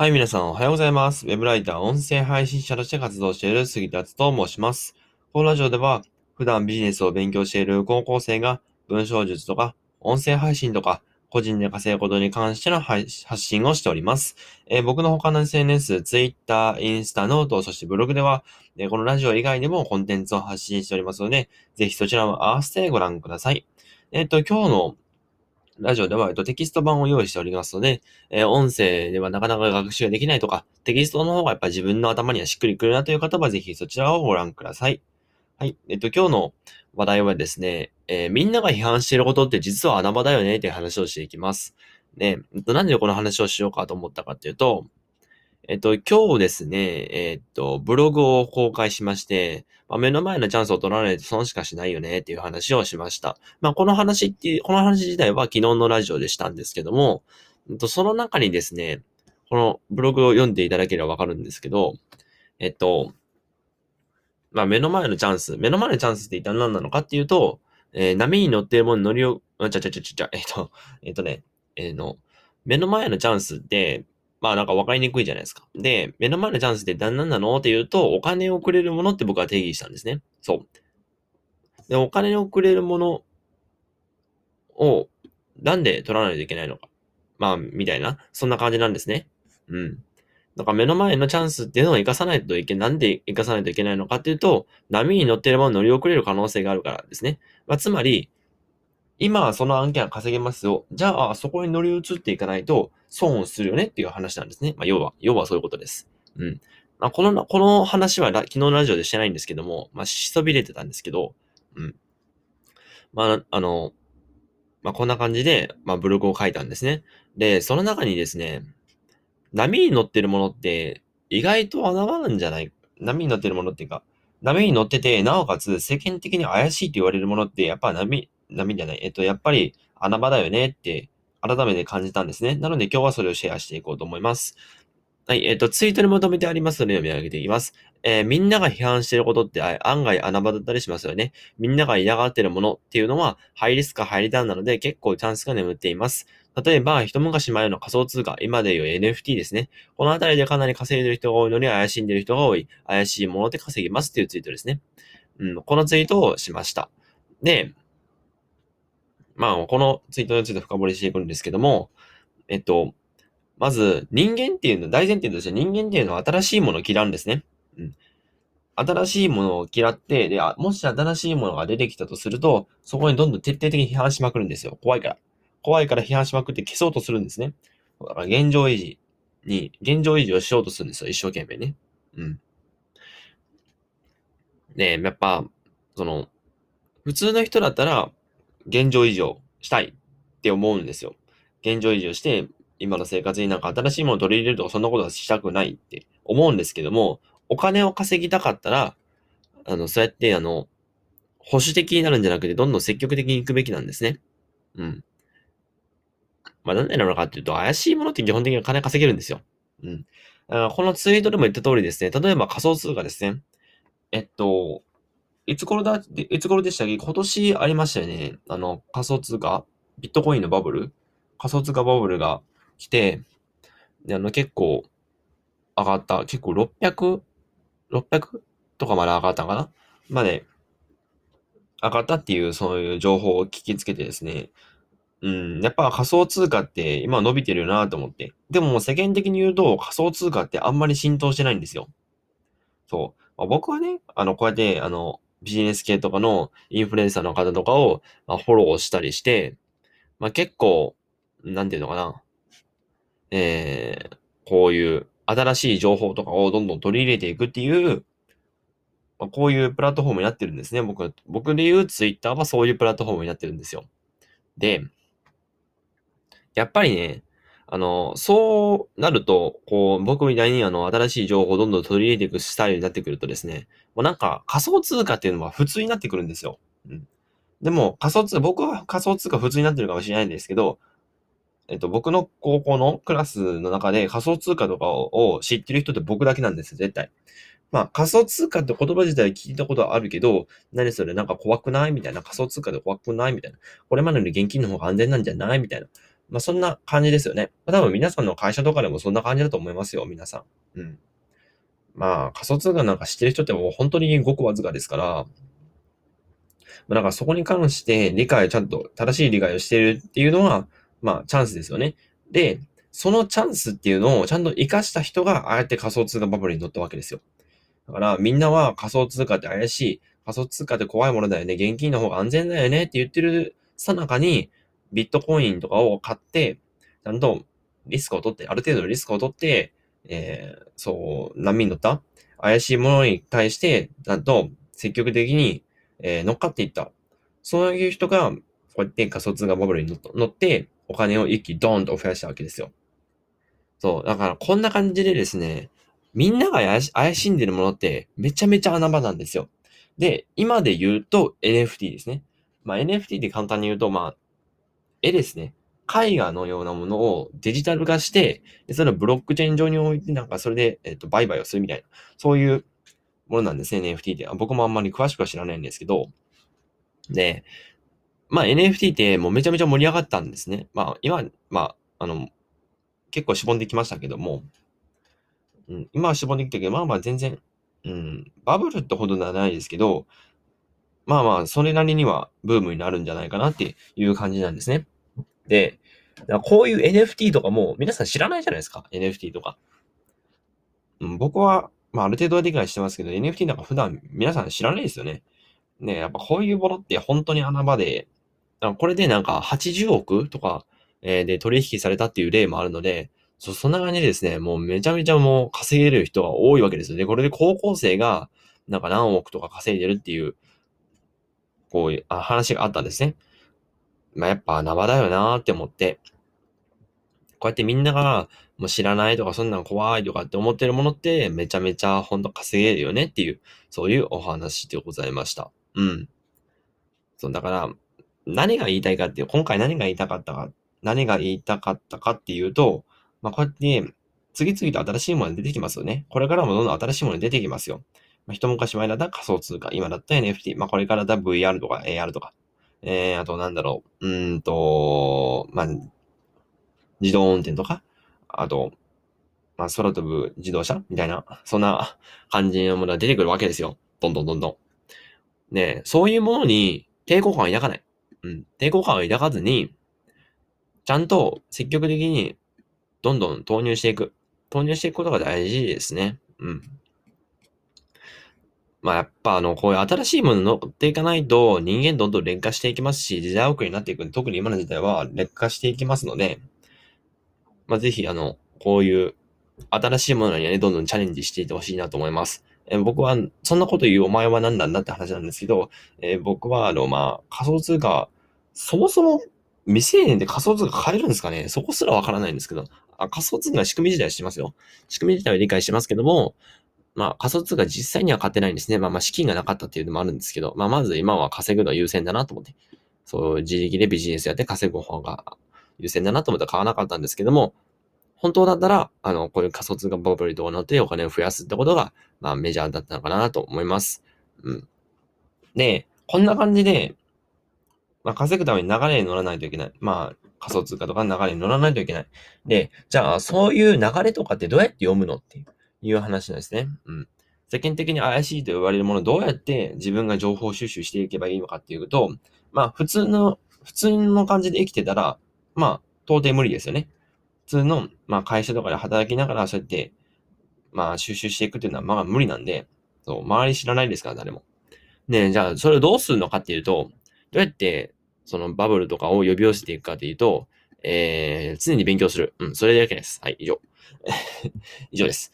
はい、皆さんおはようございます。ウェブライター、音声配信者として活動している杉田敦と申します。このラジオでは、普段ビジネスを勉強している高校生が、文章術とか、音声配信とか、個人で稼ぐことに関しての発信をしております。僕の他の SNS、Twitter、インスタ、ノート、そしてブログでは、このラジオ以外でもコンテンツを発信しておりますので、ぜひそちらも合わせてご覧ください。今日のラジオでは、テキスト版を用意しておりますので、音声ではなかなか学習ができないとか、テキストの方がやっぱ自分の頭にはしっくりくるなという方は、ぜひそちらをご覧ください。はい。今日の話題はですね、みんなが批判していることって実は穴場だよねという話をしていきます。ね、なんでこの話をしようかと思ったかというと、今日ですね、ブログを公開しまして、まあ、目の前のチャンスを取らないと損しかしないよねっていう話をしました。まあ、この話自体は昨日のラジオでしたんですけども、その中にですね、このブログを読んでいただければわかるんですけど、まあ、目の前のチャンスって一体何なのかっていうと、波に乗っているものに乗りを、あ、ちゃちゃちゃちゃ、目の前のチャンスって、まあなんか分かりにくいじゃないですか。で、目の前のチャンスって何なのって言うと、お金をくれるものって僕は定義したんですね。そう。で、お金をくれるものをなんで取らないといけないのか。まあ、みたいな。そんな感じなんですね。うん。だから目の前のチャンスっていうのをなんで生かさないといけないのかっていうと、波に乗っていれば乗り遅れる可能性があるからですね。まあ、つまり、今はその案件は稼げますよ。じゃあ、そこに乗り移っていかないと損をするよねっていう話なんですね。まあ、要はそういうことです。うん。まあ、この話は昨日のラジオでしてないんですけども、まあ、しそびれてたんですけど、うん。まあ、まあ、こんな感じで、まあ、ブログを書いたんですね。で、その中にですね、波に乗ってるものって意外と穴場なんじゃない？波に乗ってるものっていうか、波に乗ってて、なおかつ世間的に怪しいと言われるものって、やっぱ波じゃない。やっぱり穴場だよねって改めて感じたんですね。なので今日はそれをシェアしていこうと思います。はい。ツイートにまとめてありますので読み上げていきます。みんなが批判していることって案外穴場だったりしますよね。みんなが嫌がっているものっていうのはハイリスクハイリターンなので結構チャンスが眠っています。例えば、一昔前の仮想通貨、今でいう NFT ですね。このあたりでかなり稼いでる人が多いのに怪しんでる人が多い。怪しいもので稼ぎますっていうツイートですね。うん。このツイートをしました。で、まあ、このツイートについて深掘りしていくんですけども、まず、人間っていうの、大前提として人間っていうのは新しいものを嫌うんですね。うん。新しいものを嫌って、で、もし新しいものが出てきたとすると、そこにどんどん徹底的に批判しまくるんですよ。怖いから批判しまくって消そうとするんですね。だから現状維持をしようとするんですよ。一生懸命ね。うん。で、やっぱ、普通の人だったら、現状維持をしたいって思うんですよ。現状維持をして、今の生活になんか新しいものを取り入れるとか、そんなことはしたくないって思うんですけども、お金を稼ぎたかったら、そうやって、保守的になるんじゃなくて、どんどん積極的に行くべきなんですね。うん。まあ、何でなのかっていうと、怪しいものって基本的には金稼げるんですよ。うん。このツイートでも言った通りですね、例えば仮想通貨ですね。いつ頃でしたっけ？今年ありましたよね。仮想通貨、ビットコインのバブル、仮想通貨バブルが来て、で、結構上がった。結構600とかまで上がったかな？まで上がったっていう、そういう情報を聞きつけてですね。うん、やっぱ仮想通貨って今伸びてるよなと思って。でも世間的に言うと仮想通貨ってあんまり浸透してないんですよ。そう。まあ、僕はね、こうやって、ビジネス系とかのインフルエンサーの方とかをフォローしたりして、まあ、結構、なんていうのかな。こういう新しい情報とかをどんどん取り入れていくっていう、まあ、こういうプラットフォームになってるんですね。僕で言うツイッターはそういうプラットフォームになってるんですよ。で、やっぱりね、そうなると、こう、僕みたいに新しい情報をどんどん取り入れていくスタイルになってくるとですね、もうなんか仮想通貨っていうのは普通になってくるんですよ。うん。でも、僕は仮想通貨普通になってるかもしれないんですけど、僕の高校のクラスの中で仮想通貨とかを知ってる人って僕だけなんですよ、絶対。まあ、仮想通貨って言葉自体聞いたことはあるけど、何それなんか怖くないみたいな。仮想通貨で怖くないみたいな。これまでの現金の方が安全なんじゃないみたいな。まあ、そんな感じですよね。多分皆さんの会社とかでもそんな感じだと思いますよ、皆さん。うん。まあ、仮想通貨なんか知ってる人ってもう本当にごくわずかですから、なんかそこに関して理解をちゃんと正しい理解をしているっていうのは、まあチャンスですよね。で、そのチャンスっていうのをちゃんと活かした人がああやって仮想通貨バブルに乗ったわけですよ。だからみんなは仮想通貨って怪しい、仮想通貨って怖いものだよね、現金の方が安全だよねって言ってるさなかにビットコインとかを買って、ちゃんとリスクを取って、ある程度のリスクを取って、そう、波に乗った怪しいものに対して、ちゃんと積極的に乗っかっていった。そういう人が、こうやって仮想通貨バブルに乗って、お金を一気ドーンと増やしたわけですよ。そう。だから、こんな感じでですね、みんなが怪しんでるものって、めちゃめちゃ穴場なんですよ。で、今で言うと NFT ですね。まあ NFT で簡単に言うと、まあ、絵ですね。絵画のようなものをデジタル化して、でそれをブロックチェーン上に置いて、なんかそれで、売買をするみたいな、そういうものなんですね、NFT って。僕もあんまり詳しくは知らないんですけど。で、まあ NFT ってもうめちゃめちゃ盛り上がったんですね。まあ今、まあ、結構しぼんできましたけども、うん、今はしぼんできたけど、まあまあ全然、うん、バブルってほどではないですけど、まあまあ、それなりにはブームになるんじゃないかなっていう感じなんですね。で、こういう NFT とかも皆さん知らないじゃないですか、NFT とか。うん、僕は、まあある程度は理解してますけど、NFT なんか普段皆さん知らないですよね。ね、やっぱこういうものって本当に穴場で、これでなんか80億とかで取引されたっていう例もあるので、そんな感じでですね、もうめちゃめちゃもう稼げる人が多いわけですよね。これで高校生がなんか何億とか稼いでるっていう、こういう話があったんですね。まあやっぱ穴場だよなーって思って、こうやってみんながもう知らないとかそんなん怖いとかって思ってるものってめちゃめちゃ本当稼げるよねっていう、そういうお話でございました。うん。そう、だから何が言いたかったかっていうと、まあこうやって次々と新しいものが出てきますよね。これからもどんどん新しいものが出てきますよ。まあ、一昔前だったら仮想通貨、今だったら NFT、まあこれからだ VR とか AR とか、あとなんだろう、まあ、自動運転とか、あと、まあ、空飛ぶ自動車みたいな、そんな感じのものが出てくるわけですよ。どんどんどんどん。ね、そういうものに抵抗感を抱かない。うん。抵抗感を抱かずに、ちゃんと積極的にどんどん投入していく。投入していくことが大事ですね。うん。まあ、やっぱこういう新しいものに乗っていかないと、人間どんどん劣化していきますし、時代遅れになっていく。特に今の時代は劣化していきますので、まあ、ぜひ、こういう新しいものにはね、どんどんチャレンジしていってほしいなと思います。僕は、そんなこと言うお前は何なんだって話なんですけど、僕は、まあ、仮想通貨、そもそも未成年で仮想通貨買えるんですかね？そこすらわからないんですけど、仮想通貨の仕組み自体は知ってますよ。仕組み自体は理解してますけども、まあ、仮想通貨実際には買ってないんですね。まあまあ、資金がなかったっていうのもあるんですけど、まあ、まず今は稼ぐの優先だなと思って、そう、自力でビジネスやって稼ぐ方が、優先だなと思ったら買わなかったんですけども、本当だったら、こういう仮想通貨バブルにどうなってお金を増やすってことが、まあメジャーだったのかなと思います。うん。で、こんな感じで、まあ稼ぐために流れに乗らないといけない。まあ仮想通貨とかの流れに乗らないといけない。で、じゃあそういう流れとかってどうやって読むのっていう話なんですね。うん。世間的に怪しいと言われるものをどうやって自分が情報収集していけばいいのかっていうと、まあ普通の感じで生きてたら、まあ、到底無理ですよね。普通の、まあ、会社とかで働きながら、そうやって、まあ、収集していくっていうのは、まあ、無理なんで、そう、周り知らないですから、誰も。ね、じゃあ、それをどうするのかっていうと、どうやって、そのバブルとかを呼び寄せていくかっていうと、常に勉強する。うん、それだけです。はい、以上。以上です。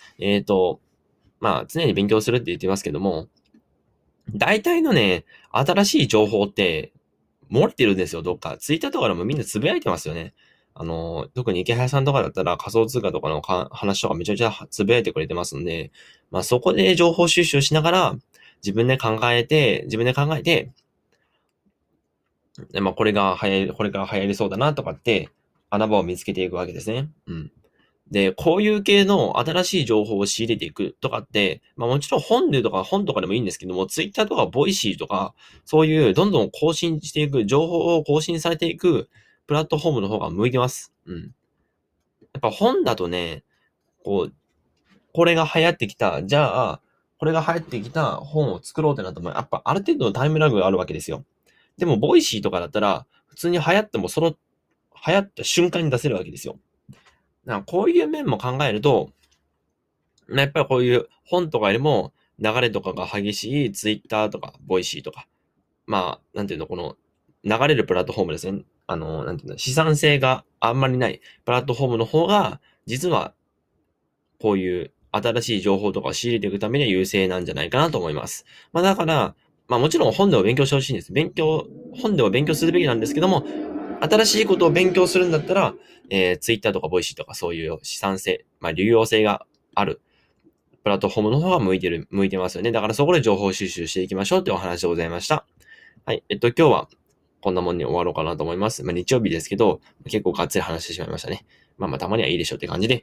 まあ、常に勉強するって言ってますけども、大体のね、新しい情報って、漏れてるんですよ、どっか。Twitter とかでもみんなつぶやいてますよね。特に池原さんとかだったら仮想通貨とかの話とかめちゃめちゃつぶやいてくれてますので、まあそこで情報収集しながら自分で考えて、まあこれから流行りそうだなとかって穴場を見つけていくわけですね。うん。で、こういう系の新しい情報を仕入れていくとかって、まあもちろん本とかでもいいんですけども、Twitter とか Voicy とか、そういうどんどん更新していく、情報を更新されていく、プラットフォームの方が向いてます。うん。やっぱ本だとね、これが流行ってきた、じゃあ、これが流行ってきた本を作ろうってなったら、やっぱある程度のタイムラグがあるわけですよ。でも、Voicyとかだったら、普通に流行っても、流行った瞬間に出せるわけですよ。だからこういう面も考えると、やっぱりこういう本とかよりも、流れとかが激しい Twitter とか Voicy とか、この流れるプラットフォームですね。資産性があんまりないプラットフォームの方が、実はこういう新しい情報とかを仕入れていくためには優勢なんじゃないかなと思います。だから、もちろん本でも勉強してほしいんです。本では勉強するべきなんですけども、新しいことを勉強するんだったら、Twitter とか Voicy とかそういう資産性、流用性があるプラットフォームの方が向いてますよね。だからそこで情報収集していきましょうというお話でございました。はい。今日はこんなもんに終わろうかなと思います。日曜日ですけど、結構がっつり話してしまいましたね。たまにはいいでしょうって感じで、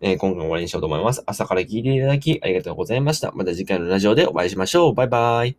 今回も終わりにしようと思います。朝から聞いていただきありがとうございました。また次回のラジオでお会いしましょう。バイバイ。